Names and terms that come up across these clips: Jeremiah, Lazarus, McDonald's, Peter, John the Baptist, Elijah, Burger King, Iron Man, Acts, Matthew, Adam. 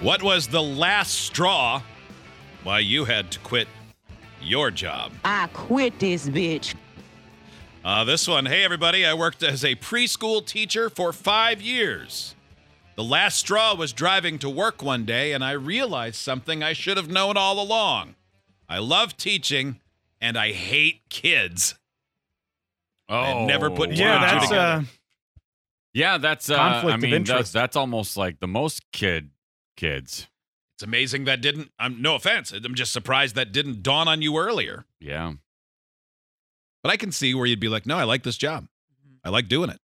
What was the last straw why you had to quit your job? I quit this bitch. This one. Hey, everybody. I worked as a preschool teacher for 5 years. The last straw was driving to work one day, and I realized something I should have known all along. I love teaching, and I hate kids. Oh, I never put one and two together. Yeah, that's conflict of interest. That's almost like the most kids. It's amazing that didn't. No offense. I'm just surprised that didn't dawn on you earlier. Yeah. But I can see where you'd be like, no, I like this job. I like doing it.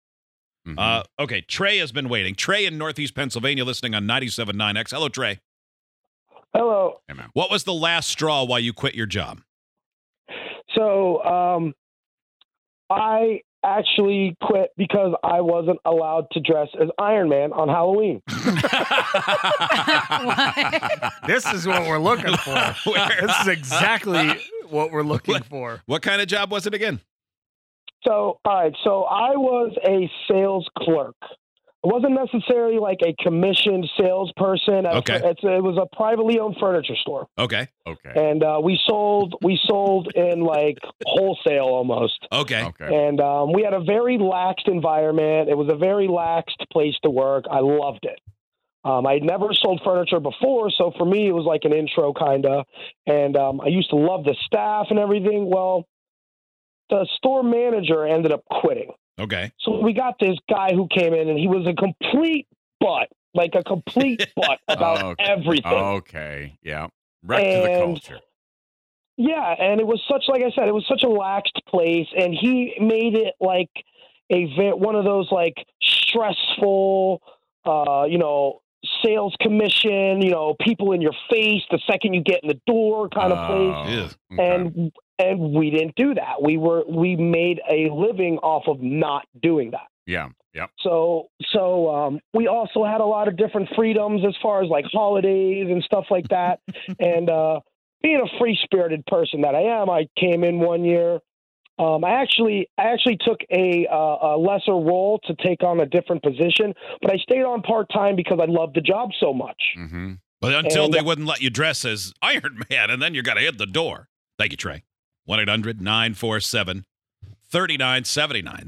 Mm-hmm. Okay. Trey has been waiting. Trey in Northeast Pennsylvania listening on 97.9X. Hello, Trey. Hello. Hey, man. What was the last straw while you quit your job? So I actually quit because I wasn't allowed to dress as Iron Man on Halloween. This is what we're looking for. This is exactly what we're looking for. What kind of job was it again? So, all right. So I was a sales clerk. I wasn't necessarily like a commissioned salesperson. Okay. It was a privately owned furniture store. Okay. And we sold in like wholesale almost. Okay. And we had a very laxed environment. It was a very laxed place to work. I loved it. I had never sold furniture before, so for me it was like an intro kinda. And I used to love the staff and everything. Well, the store manager ended up quitting. Okay. So we got this guy who came in, and he was a complete butt about everything. Okay. Yeah. Wrecked the culture. Yeah. And it was such, like I said, it was such a laxed place, and he made it like one of those like stressful, sales commission, people in your face the second you get in the door kind of place. Yeah. Okay. And we didn't do that. We made a living off of not doing that. Yeah. Yep. So we also had a lot of different freedoms as far as like holidays and stuff like that. And being a free-spirited person that I am, I came in one year. I actually took a lesser role to take on a different position, but I stayed on part-time because I loved the job so much. Mm-hmm. But they wouldn't let you dress as Iron Man, and then you got to hit the door. Thank you, Trey. 1-800-947-3979.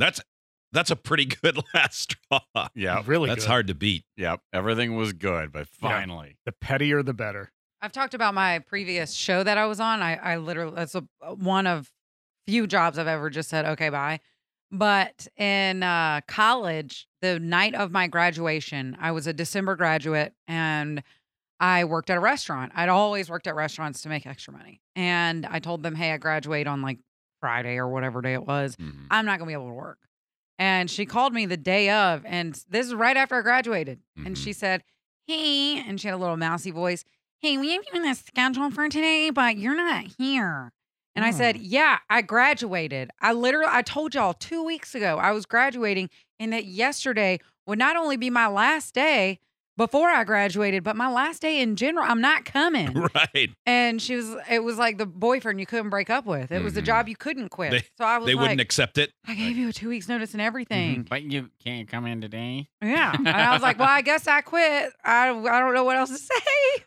That's a pretty good last straw. Yeah, really. That's good. Hard to beat. Yep. Everything was good, but finally, the pettier the better. I've talked about my previous show that I was on. I literally, that's one of few jobs I've ever just said okay, bye. But in college, the night of my graduation, I was a December graduate, and I worked at a restaurant. I'd always worked at restaurants to make extra money. And I told them, hey, I graduate on like Friday or whatever day it was. Mm-hmm. I'm not going to be able to work. And she called me the day of, and this is right after I graduated. Mm-hmm. And she said, hey, and she had a little mousy voice. Hey, we have you in the schedule for today, but you're not here. And I said, yeah, I graduated. I told y'all 2 weeks ago I was graduating, and that yesterday would not only be my last day before I graduated, but my last day in general, I'm not coming. Right. And it was like the boyfriend you couldn't break up with. It was a job you couldn't quit. They wouldn't accept it. I gave you a 2 weeks notice and everything. Mm-hmm. But you can't come in today. Yeah. And I was like, well, I guess I quit. I don't know what else to say.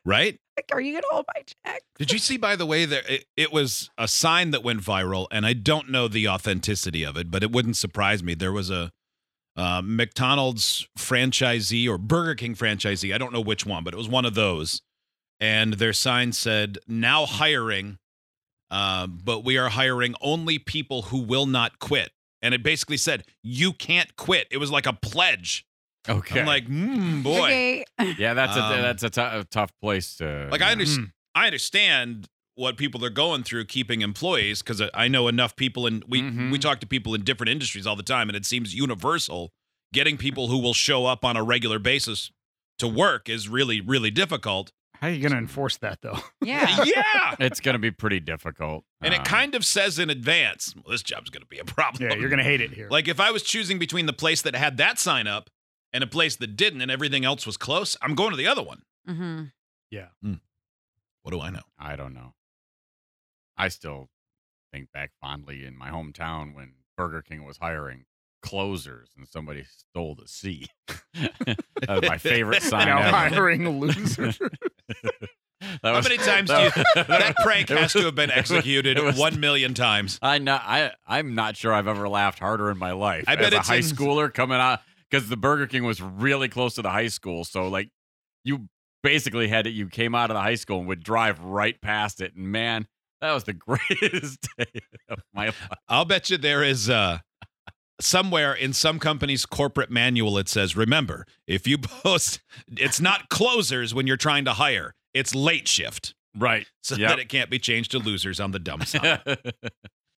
Right. Like, are you going to hold my check? Did you see, by the way, that it was a sign that went viral, and I don't know the authenticity of it, but it wouldn't surprise me. There was a McDonald's franchisee or Burger King franchisee, I don't know which one, but it was one of those, and their sign said, now hiring, but we are hiring only people who will not quit. And it basically said, you can't quit. It was like a pledge. Okay. I'm like, boy. Okay. Yeah, that's a tough place to. Like, I understand what people are going through keeping employees, because I know enough people, and we talk to people in different industries all the time, and it seems universal. Getting people who will show up on a regular basis to work is really, really difficult. How are you going to enforce that, though? Yeah. Yeah. It's going to be pretty difficult. And it kind of says in advance, well, this job's going to be a problem. Yeah, you're going to hate it here. Like, if I was choosing between the place that had that sign up and a place that didn't and everything else was close, I'm going to the other one. Mm-hmm. Yeah. Mm. What do I know? I don't know. I still think back fondly in my hometown when Burger King was hiring closers and somebody stole the C. My favorite sign now ever. Hiring losers. How many times do you, that prank has to have been executed 1 million times. I'm not sure I've ever laughed harder in my life. I bet as it's a high schooler coming out, because the Burger King was really close to the high school, so like you basically had it. You came out of the high school and would drive right past it, and man, that was the greatest day of my life. I'll bet you there is somewhere in some company's corporate manual, it says, remember, if you post, it's not closers when you're trying to hire. It's late shift. Right. So that it can't be changed to losers on the dumb side.